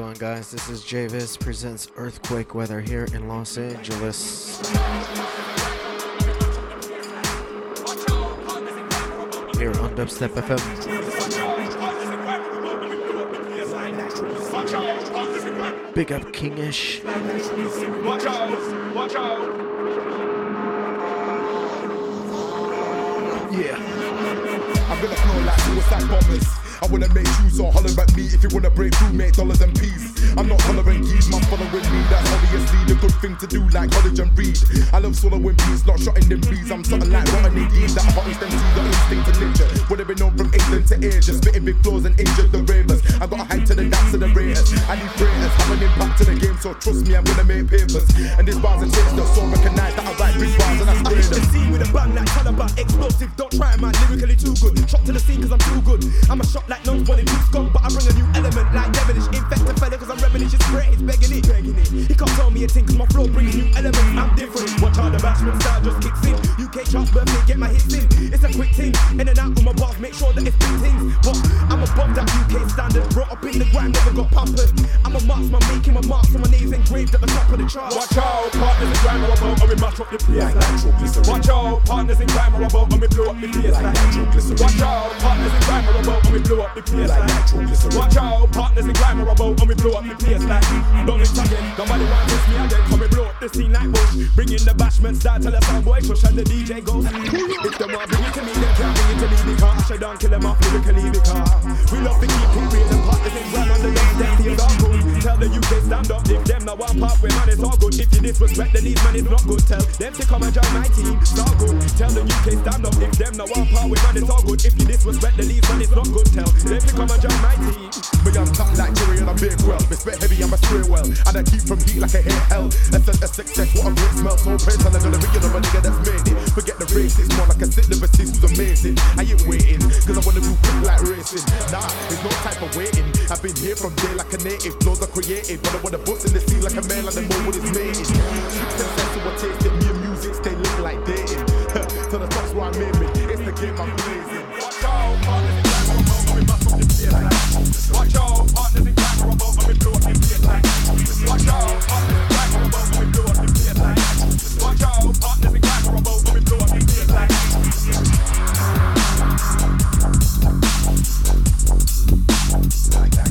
going, guys? This is JVIZ presents Earthquake Weather here in Los Angeles. Here on Dubstep FM. Big up Kingish. Watch out! Watch out! Yeah. I'm gonna blow like suicide bombers. I wanna make shoes or holler at me. If you wanna break through, make dollars and peas. I'm not hollering geese, man, following me. That's obviously the good thing to do, like college and read. I love swallowing peas, not shotting them bees. I'm something like rotten indeed. That hottest MC, the instinct to ninja. Would have been known from England to Asia, spitting big floors and injured the ravers. I got a hang to the dance of the raters. I need freighters, have an impact to the game, so trust me, I'm gonna make papers. And these bars and chicks, they're so recognized that I write big bars and I spray them. I hit the scene with a bang like Taliban, explosive. Don't try it, man, lyrically too good. Shot to the scene cause I'm too good. I'm a shot like no one in who's gone, but I bring a new element like devilish. Infect a fella cause I'm revelish, it's great, it's begging it. He can't tell me a thing cause my flow bringing new elements, I'm different. Watch how the bashment style just kicks in. UK charts birthday, get my hits in. It's a quick thing, in and out with my bars, make sure that it's big things. But I'm above that UK standard, brought up in the grind, never got pampered. I'm a marksman, making my marks on my name's engraved at the top of the chart. Watch out, partners in crime or about, and we match up the place like nitroglycerin. Watch out, partners in crime or about, and we blow up the place like nitroglycerin. Watch out, partners in crime or about, and we blow up the place like nitroglycerin. Watch out, partners in crime are about, and we blow up the place like don't it's again, nobody wanna miss me again. Come and blow up the scene like Bush. Bring in the bashment style, tell us how boy shush and the DJ goes. If them want bring it to me, them can't bring it to me because I shall down kill them off lyrically because we love to keep it real and partners in crime on the young dance is all good. Tell the UK stand up, if them now one part where man it's all good. If you disrespect the lead man it's not good. Tell them to come and join my team, it's all good. Tell the UK stand up, if them now one part where man it's all good. If you disrespect the lead man it's not good. Tell them to come and join my team. Big I'm top like Jerry and I bake well. Respect heavy, I'm a spray well. And I keep from heat like I hate hell. SS success, what a great smell. So praise on the regular of a nigga that's made it. Forget the racist, more like a sit liver six who's amazing. I ain't waiting, cause I wanna move quick like racing. Nah, there's no type of waiting. I've been here from day like a native. Flows are created, but I wanna bust in the sea like a man like the moment it's made. Success to a taste in your music, stay lit like dating. To the tops where I made me, it's the game I'm blazing. Watch out, partners in crime, I'm over with my fucking fear like. Watch out, partners in crime, I'm over with blow up in fear like. Watch out, partners in crime, I'm over with blow up in fear like. Watch out, partners in crime, I'm over with blow up in fear like. Like that.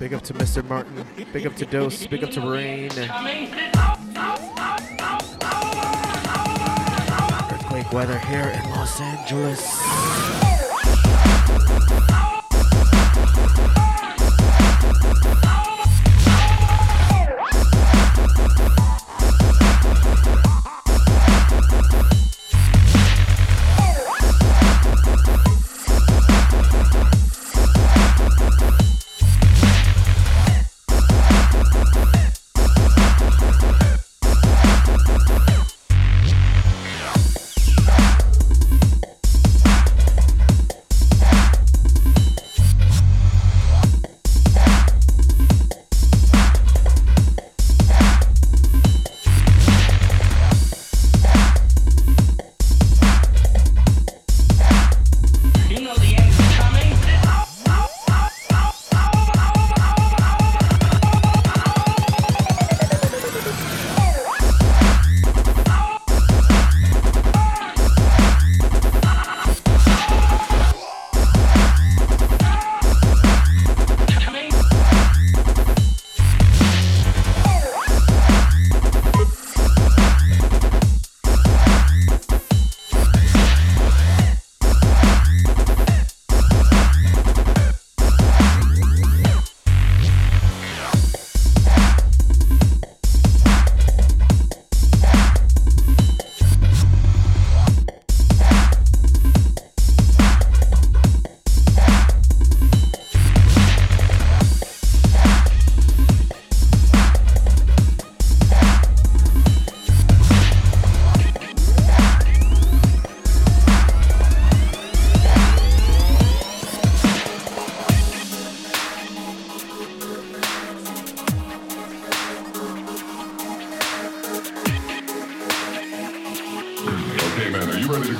Big up to Mr. Martin, big up to Dose, big up to Rain. Earthquake weather here in Los Angeles.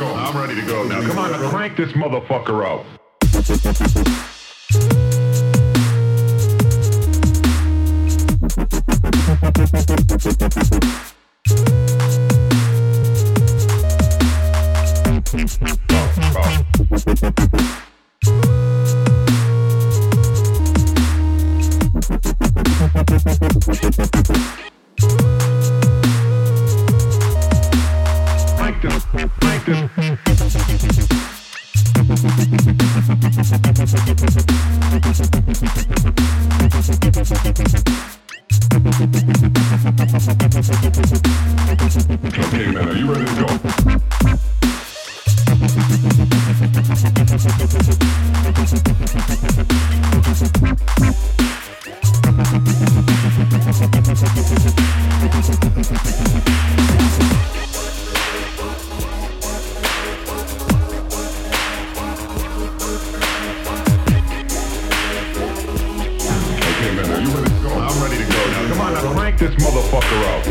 go. I'm ready to go now. Come on, crank this motherfucker up. Okay, man, are you ready to go? This motherfucker out.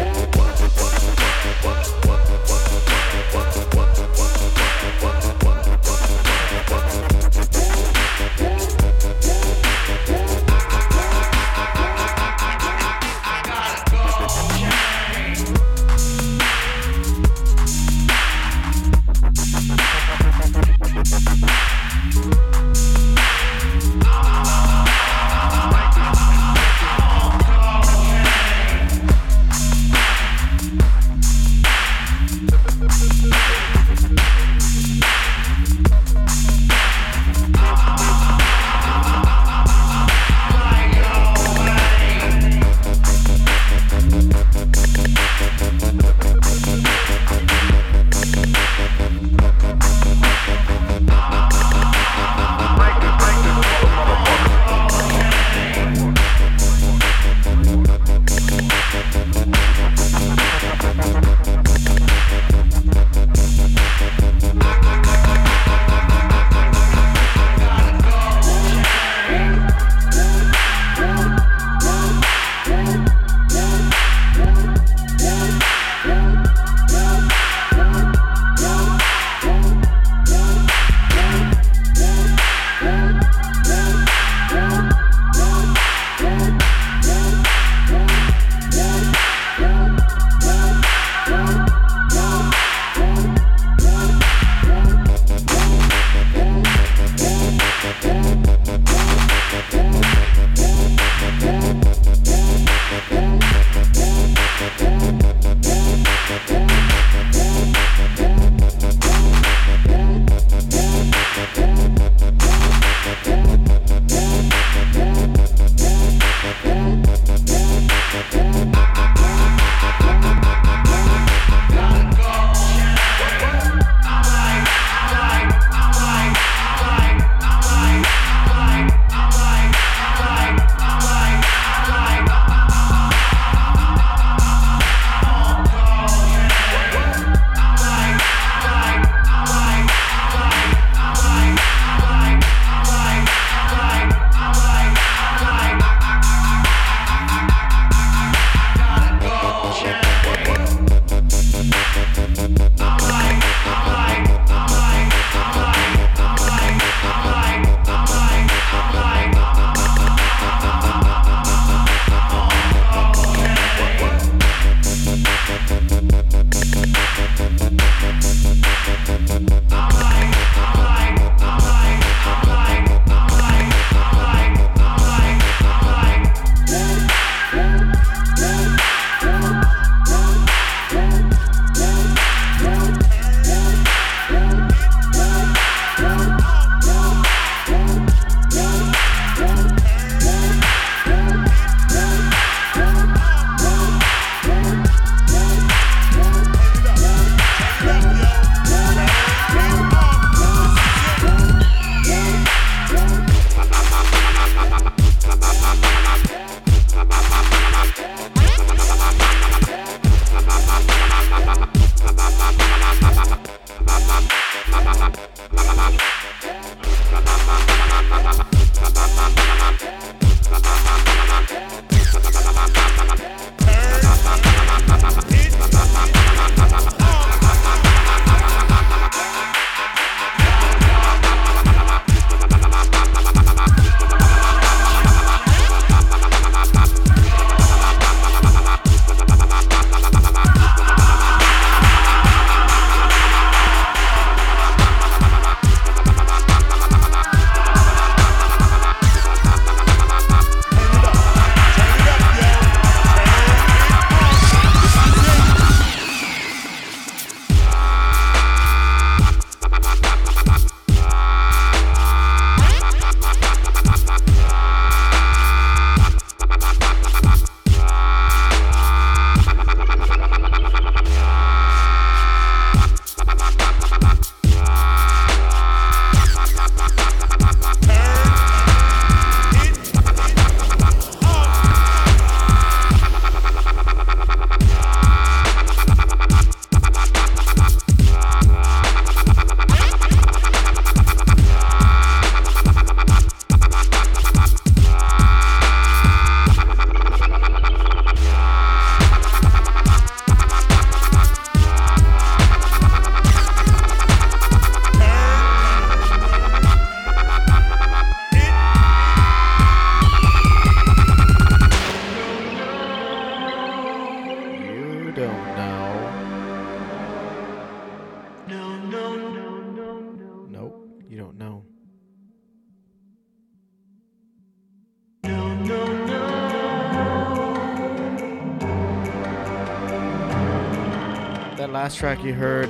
that last track you heard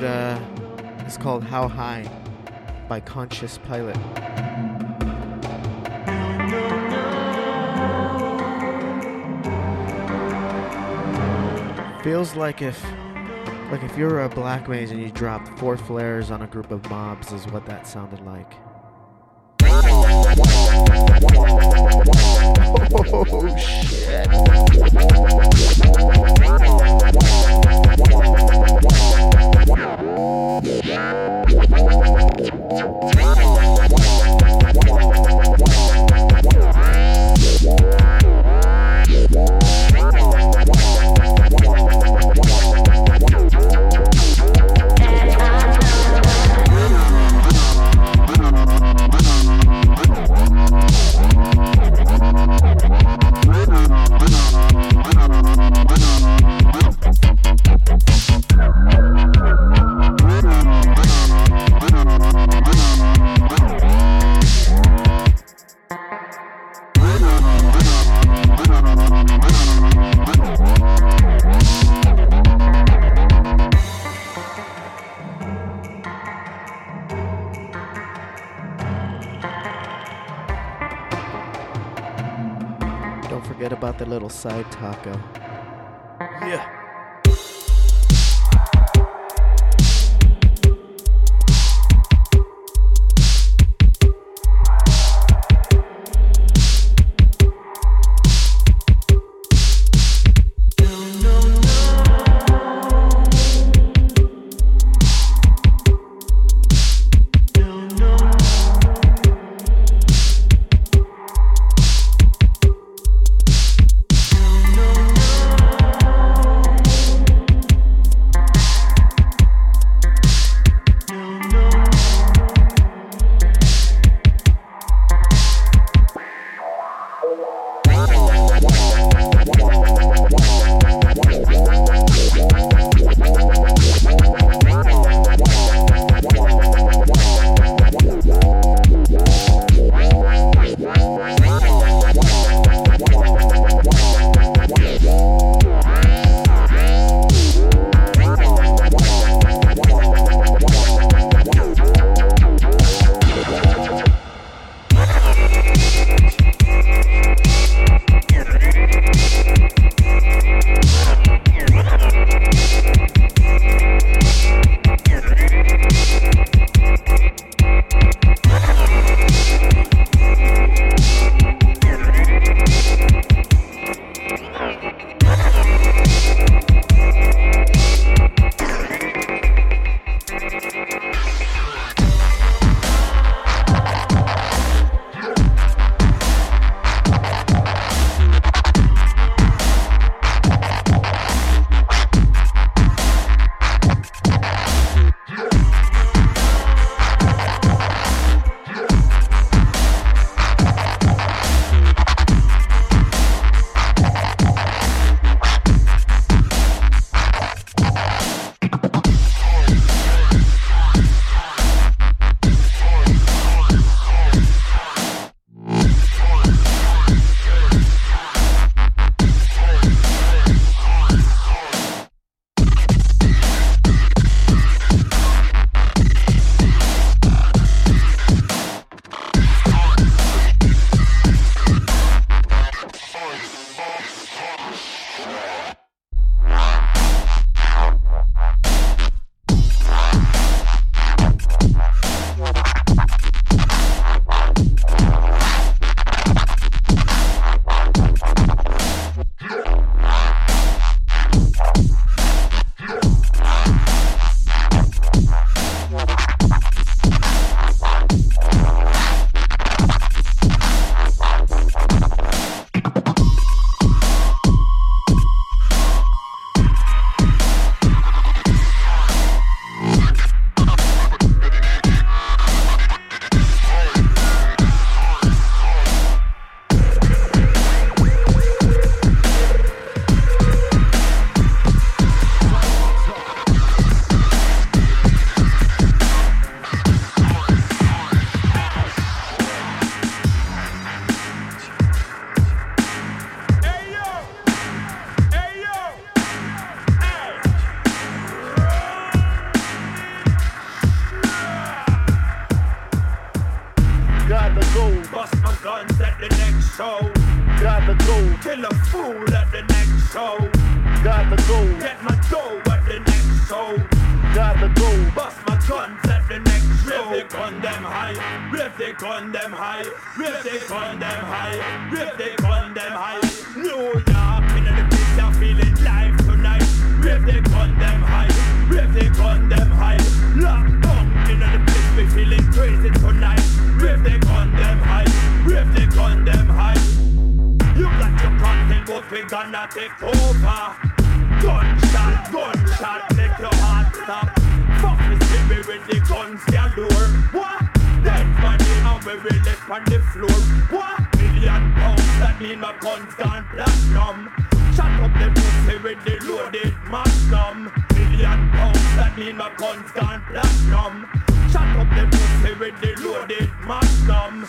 is called How High by Conscious Pilot. Feels like if you were a black mage and you dropped 4 flares on a group of mobs is what that sounded like. Oh little side taco. Yeah. Gotta go. Kill a fool at the next show. Gotta go. Get my dough at the next show. Gotta go. Bust my guns at the next show. Rip the gun them high. Rip the gun them high. Rip the gun them high. Rip the gun them high. New York, in the place I'm feeling live tonight. Rip the gun them high. Rip the gun them high. Lock down, in the place we feeling crazy tonight. Rip the gun them high. Rip the gun them high. You got your content, but we gonna take over. Gunshot, gunshot, make your heart stop. Fuck this baby with the guns galore. What? Dead money and we will live on the floor. What? £1 million, that mean my guns gone platinum. Shut up the pussy with the loaded magnum. £1 million, that mean my guns gone platinum. Shut up the pussy with the loaded magnum.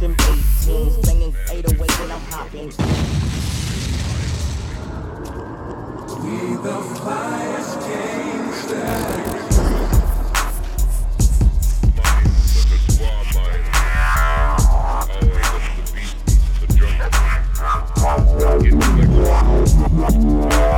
them 18s, singing 808 when I'm hopping. We the flyers gangsters. Mine, repertoire mine. Always the beat, the drum. Get the flex.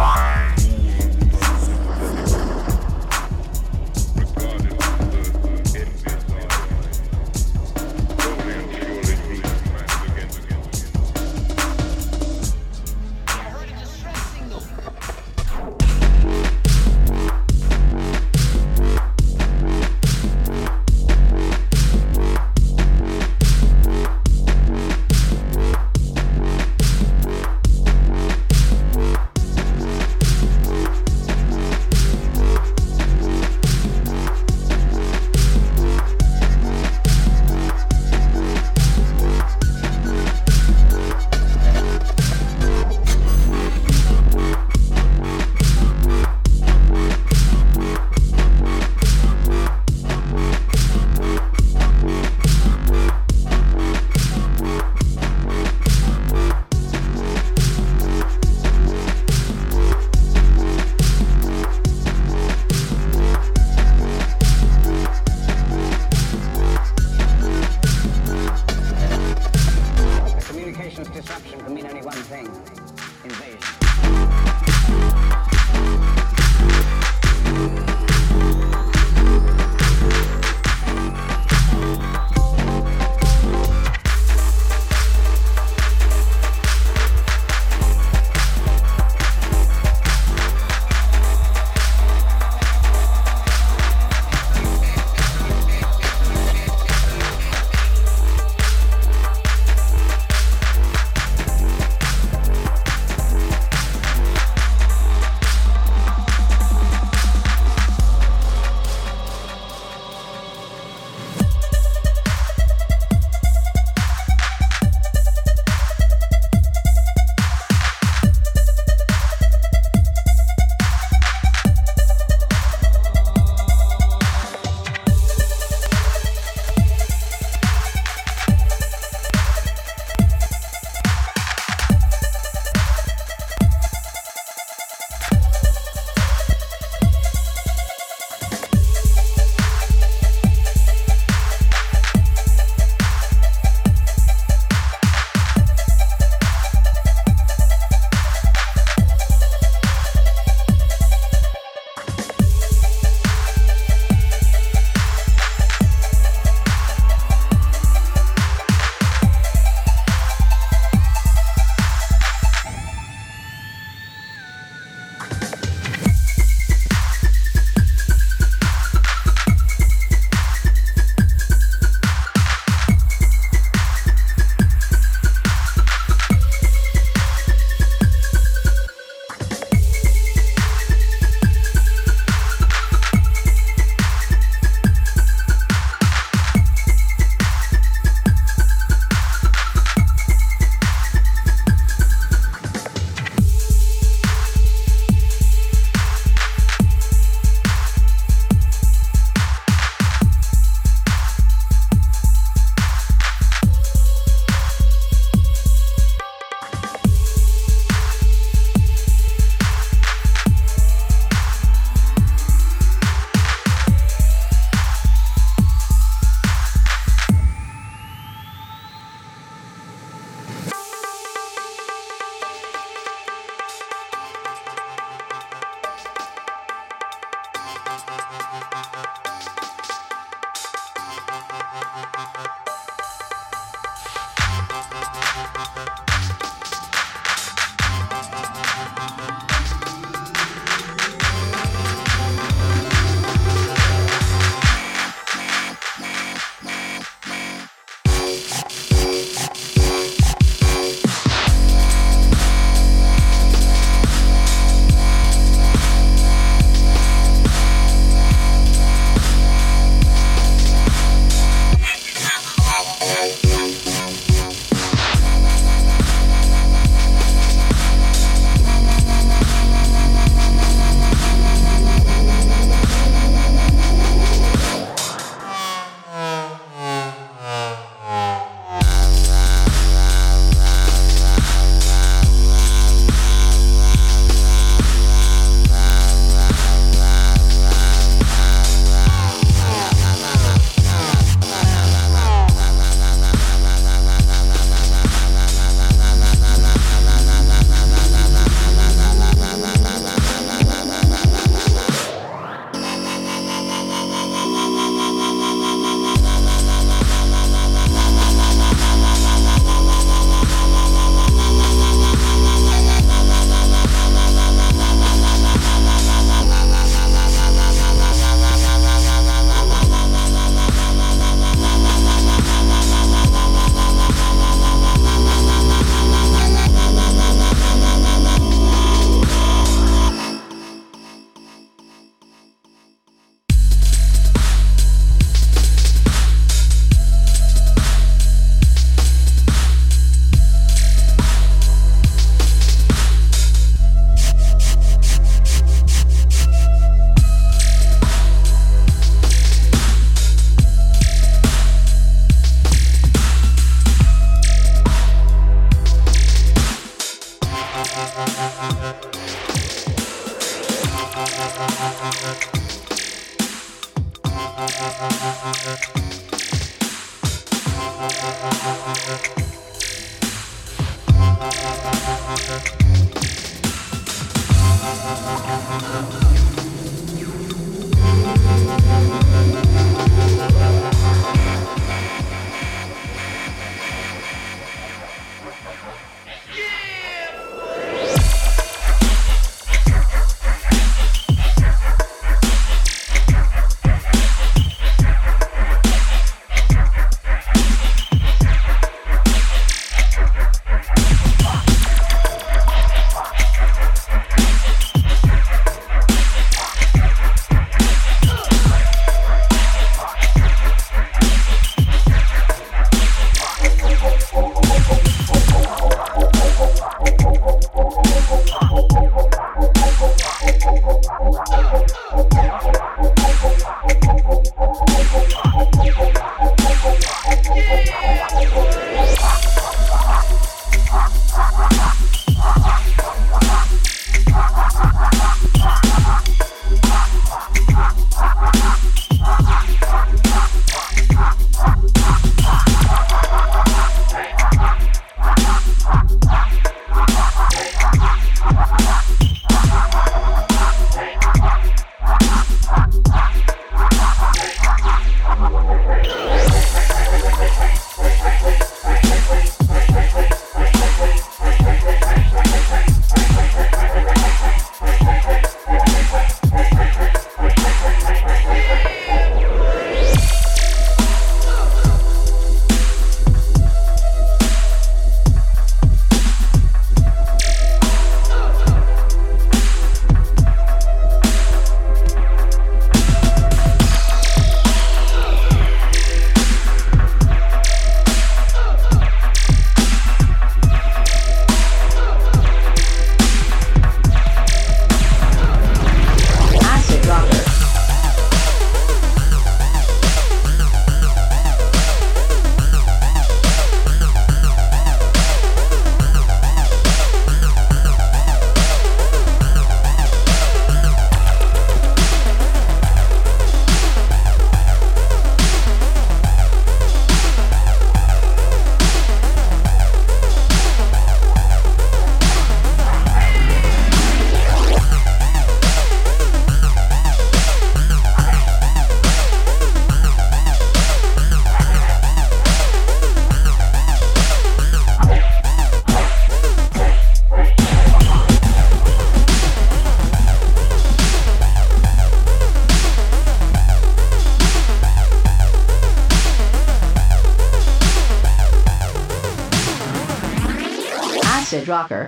Rocker.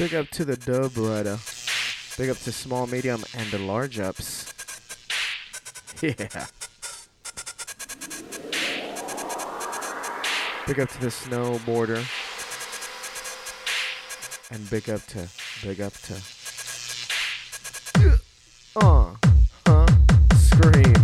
Big up to the dub brother. Big up to small, medium, and the large ups. Yeah. Big up to the snowboarder. And big up to. Scream.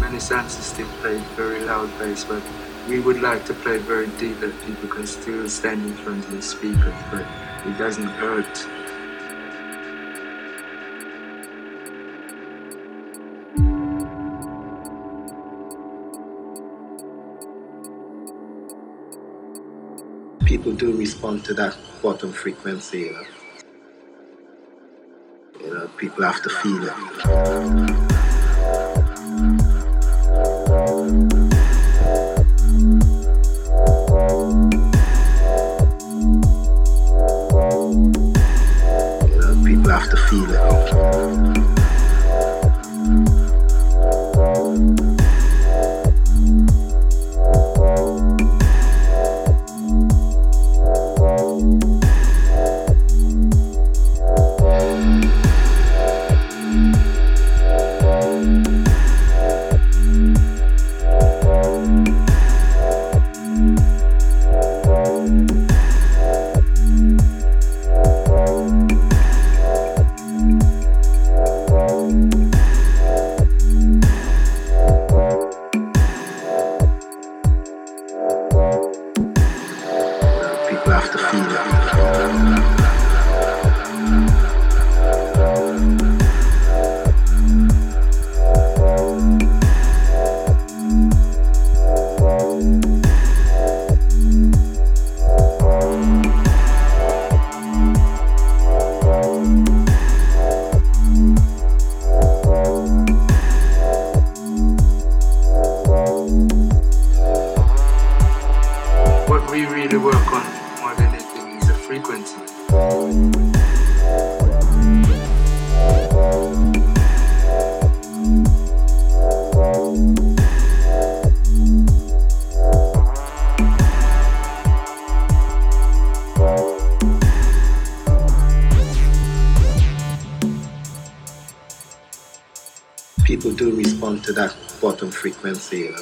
Many senses still play very loud bass, but we would like to play very deep that people can still stand in front of the speakers, but it doesn't hurt. People do respond to that bottom frequency, you know. You know, people have to feel it. To that bottom frequency, you know.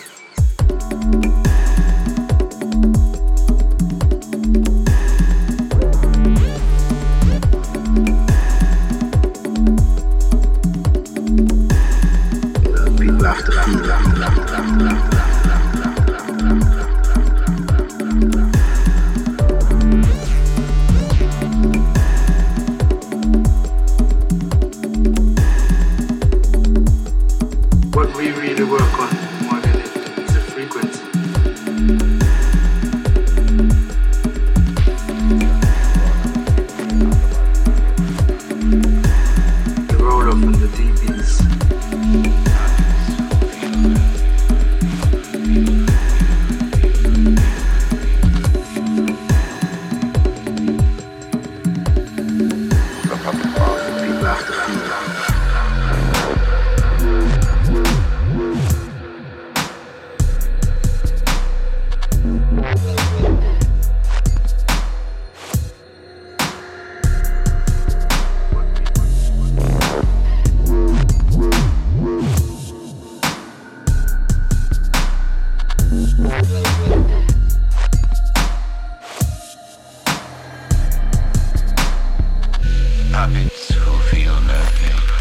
Puppets who feel nothing.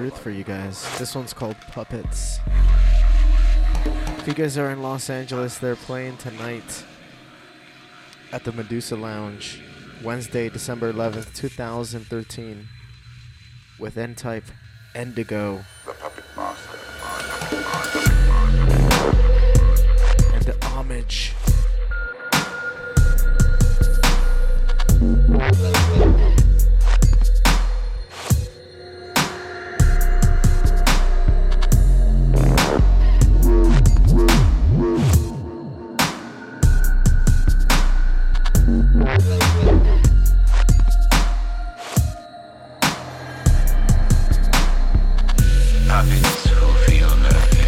truth for you guys. This one's called Puppets. If you guys are in Los Angeles, they're playing tonight at the Medusa Lounge, Wednesday, December 11th, 2013, with N Type, Endigo, the Puppet Master, and the Homage. Puppets who feel nothing.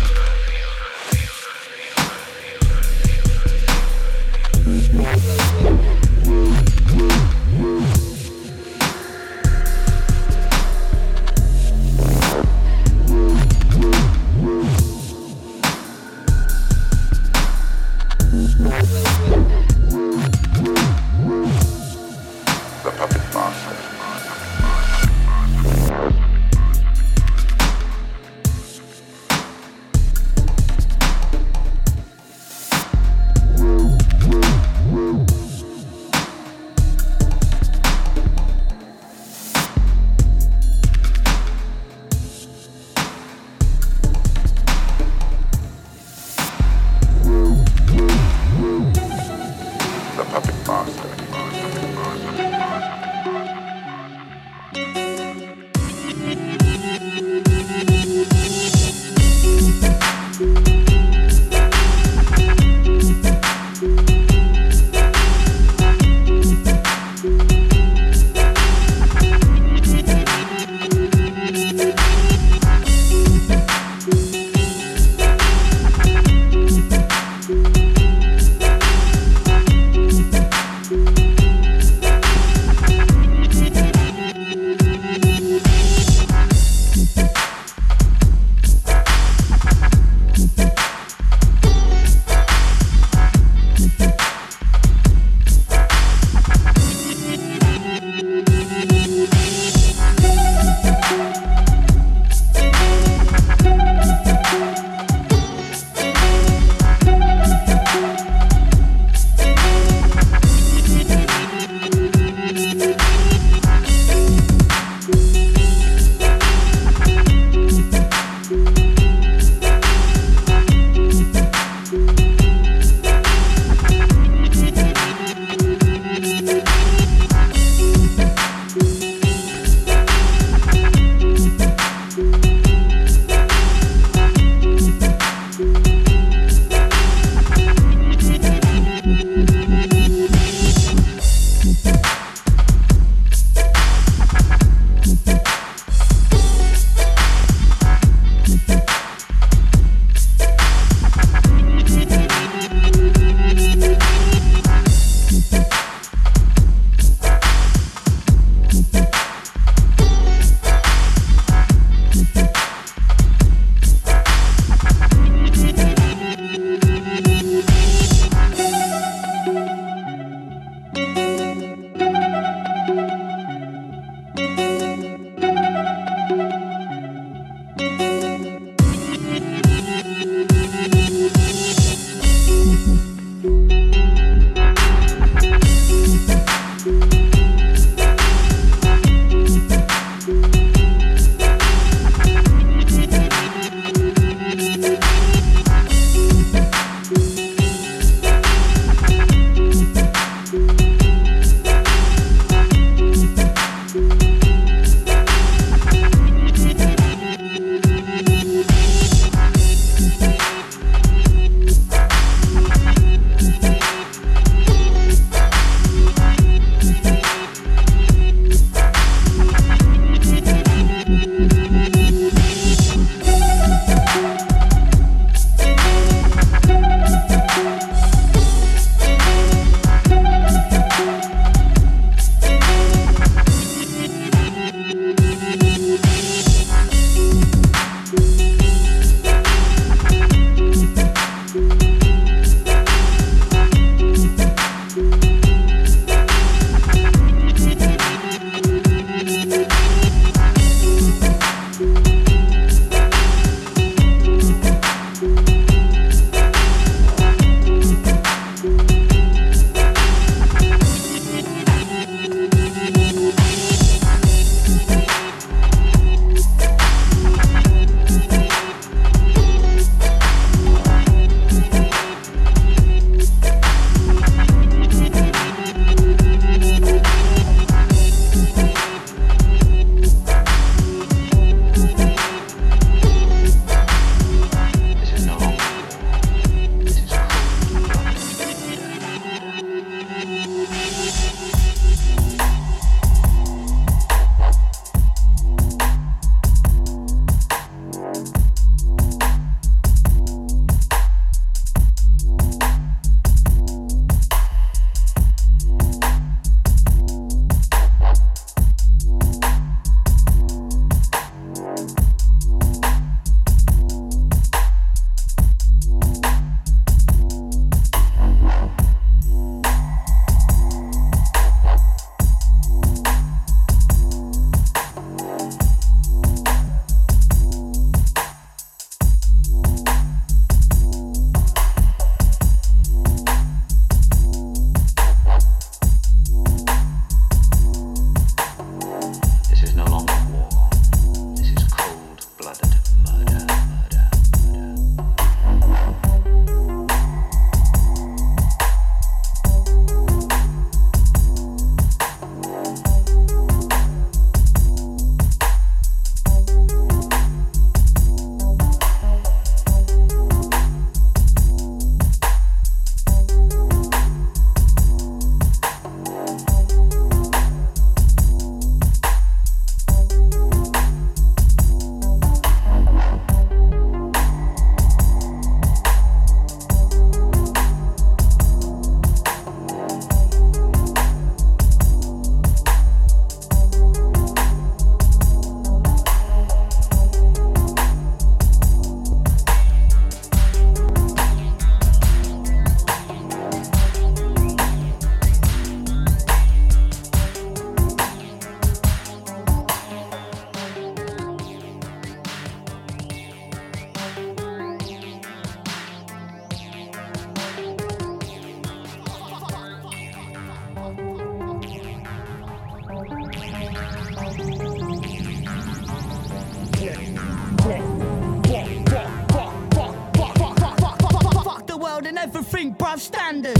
think, bruv, standard.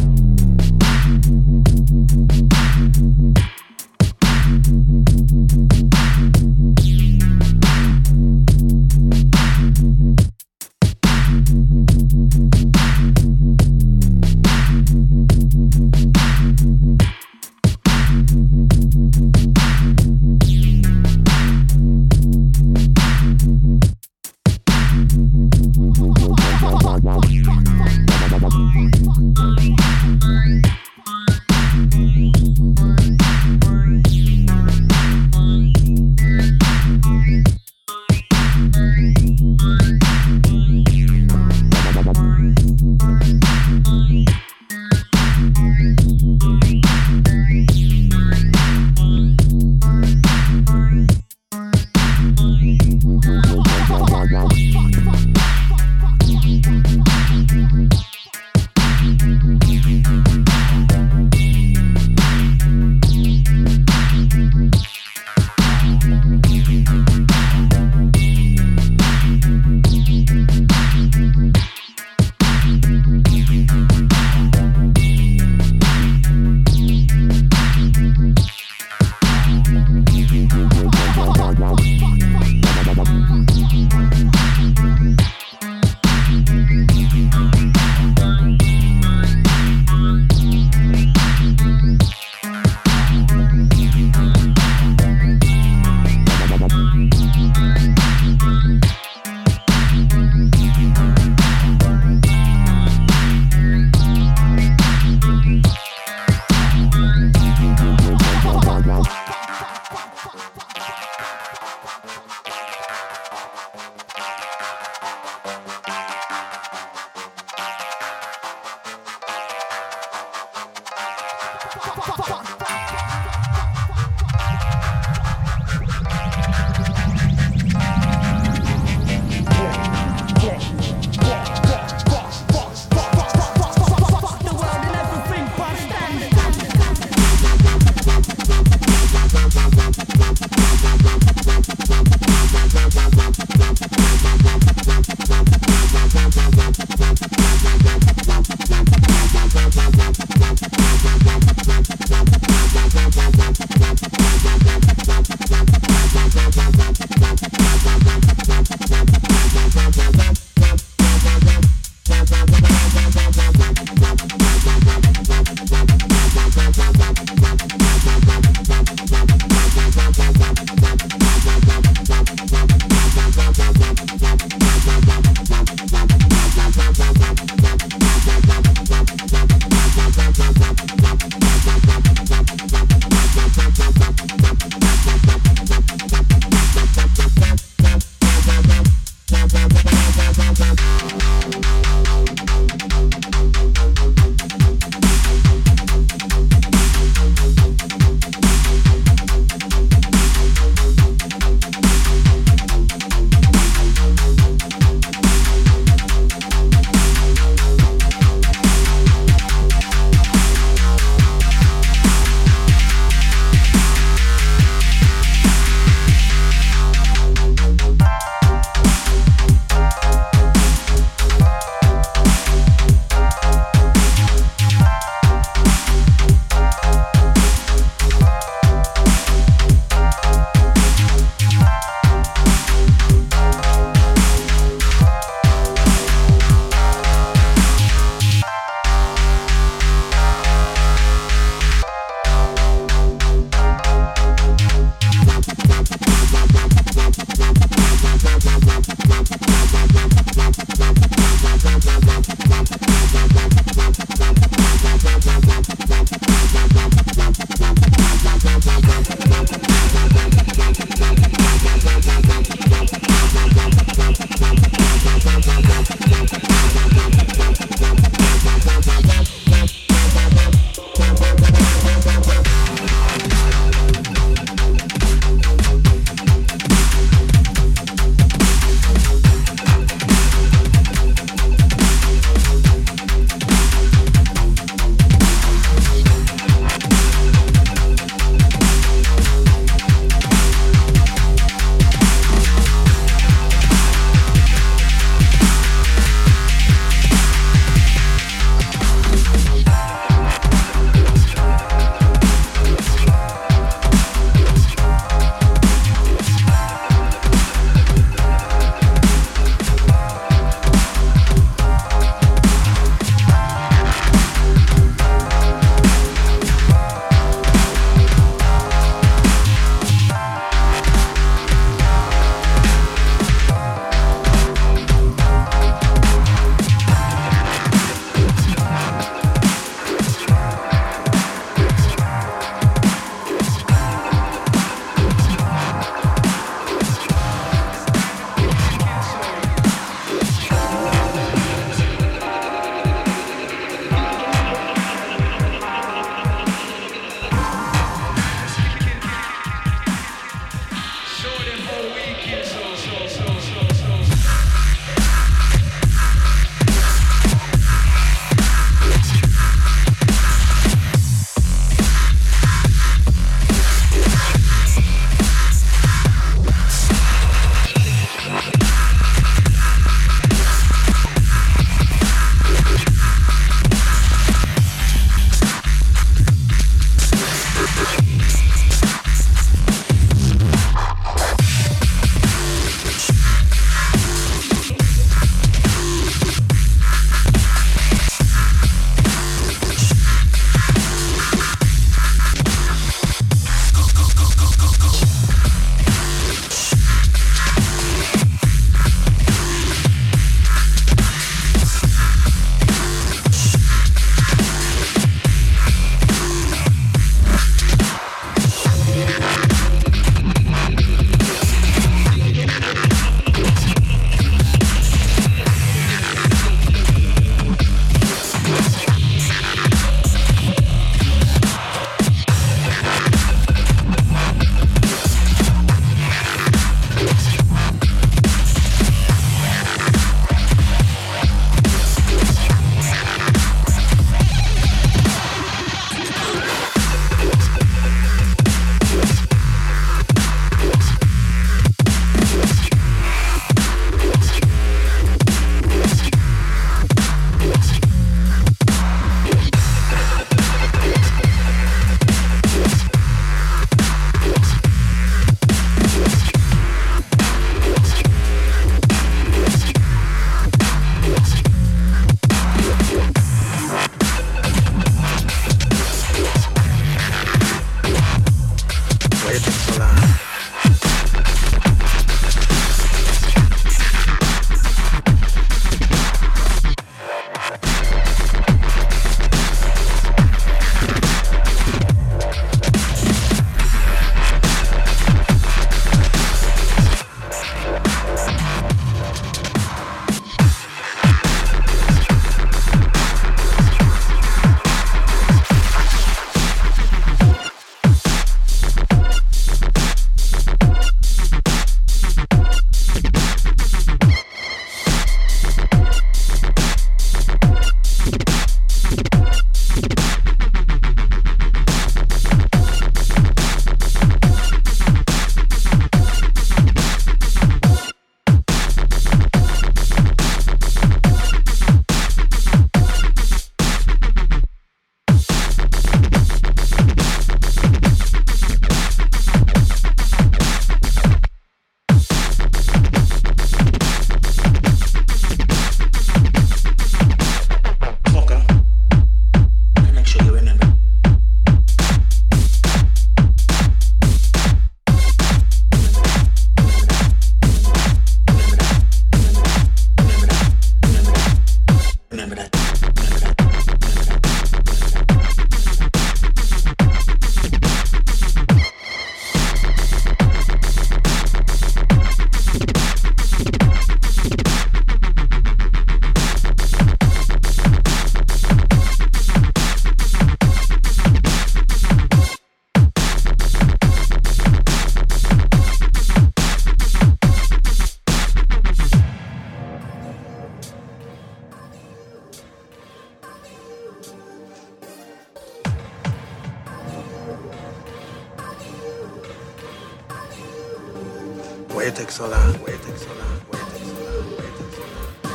takes a long way, takes a long way, takes a long way, takes a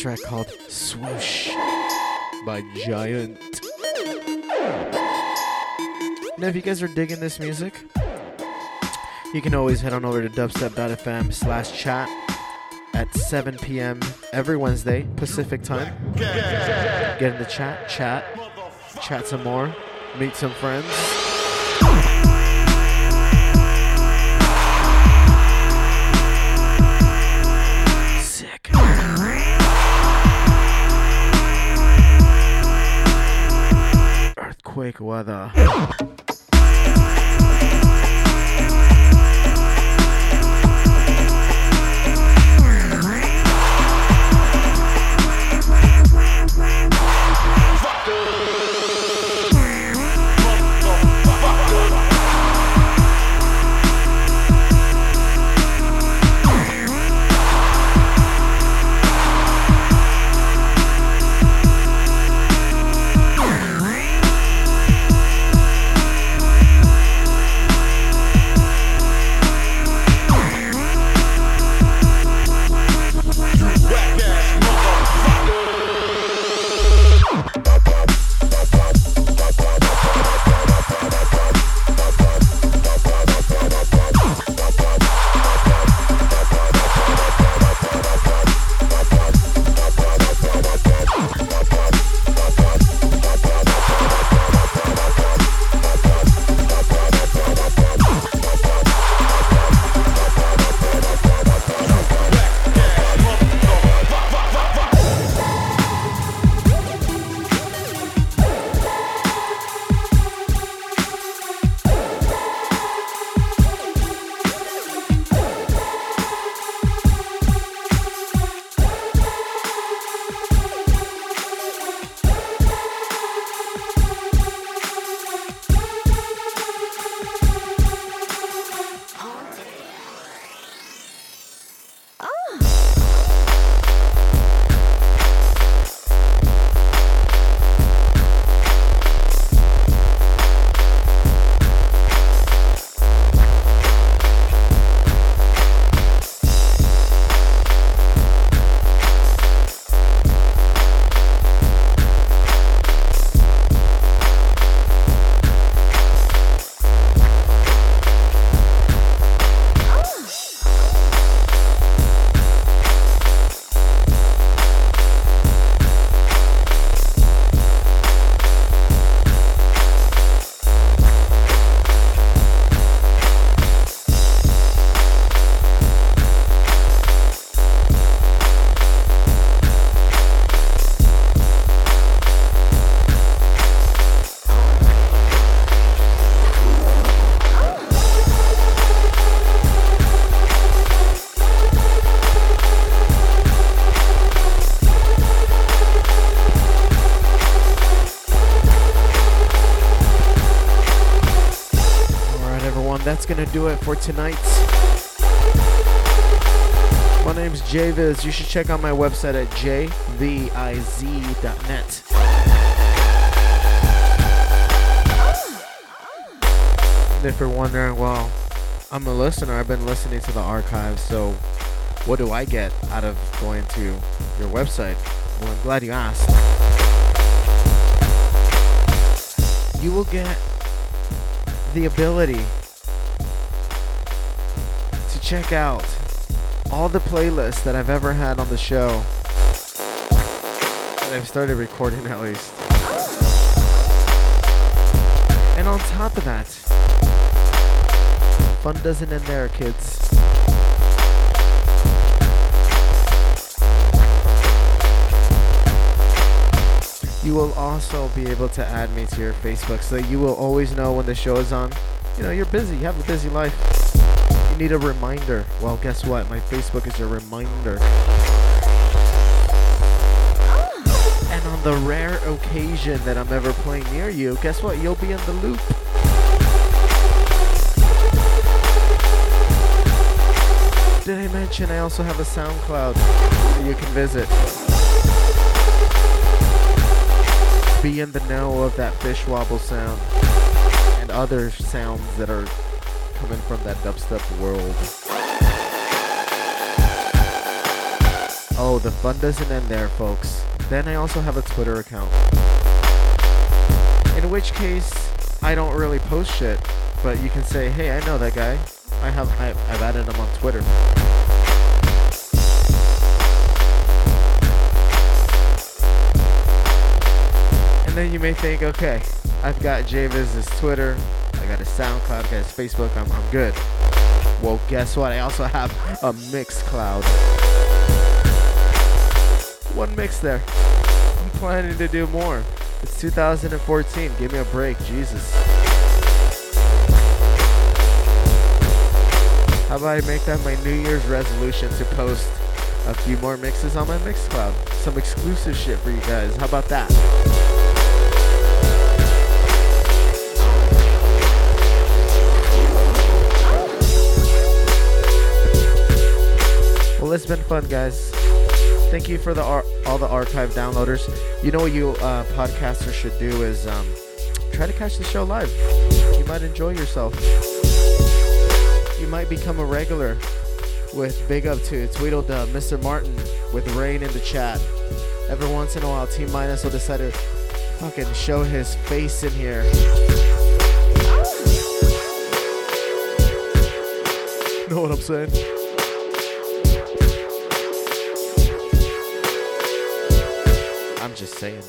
Track called Swoosh by Giant. Now if you guys are digging this music, you can always head on over to dubstep.fm/chat at 7 p.m. every Wednesday Pacific time. Get in the chat some more, meet some friends. Earthquake Weather. Gonna do it for tonight. My name's JVIZ. You should check out my website at jviz.net. And if you're wondering, well, I'm a listener, I've been listening to the archives, so what do I get out of going to your website? Well, I'm glad you asked. you will get the ability to check out all the playlists that I've ever had on the show. That I've started recording, at least. And on top of that, fun doesn't end there, kids. You will also be able to add me to your Facebook so that you will always know when the show is on. You know, you're busy. You have a busy life. You need a reminder. Well, guess what? My Facebook is your reminder. And on the rare occasion that I'm ever playing near you, guess what? You'll be in the loop. Did I mention I also have a SoundCloud that you can visit? Be in the know of that fish wobble sound and other sounds that are coming from that dubstep world. Oh, the fun doesn't end there, folks. Then I also have a Twitter account. In which case, I don't really post shit, but you can say, hey, I know that guy. I've added him on Twitter. And then you may think, okay, I've got JVIZ's Twitter, I got his SoundCloud, I got his Facebook, I'm good. Well, guess what? I also have a Mixcloud. One mix there. I'm planning to do more. It's 2014. Give me a break, Jesus. How about I make that my New Year's resolution to post a few more mixes on my Mixcloud? Some exclusive shit for you guys. How about that? Well, it's been fun, guys. Thank you for all the archive downloaders. You know what you podcasters should do is try to catch the show live. You might enjoy yourself. You might become a regular. With big up to Tweetledub, Mr. Martin, with Rain in the chat. Every once in a while, Team Minus will decide to fucking show his face in here. Know what I'm saying? I'm just saying.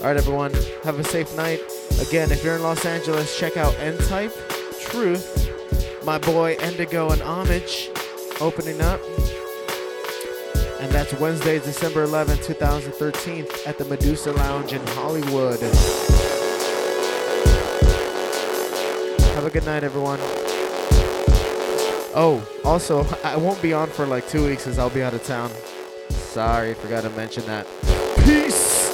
Alright, everyone, have a safe night. Again, if you're in Los Angeles, check out N Type, Truth, my boy Endigo and Homage opening up. And that's Wednesday, December 11, 2013 at the Medusa Lounge in Hollywood. Have a good night, everyone. Oh, also, I won't be on for like 2 weeks because I'll be out of town. Sorry, forgot to mention that. Peace!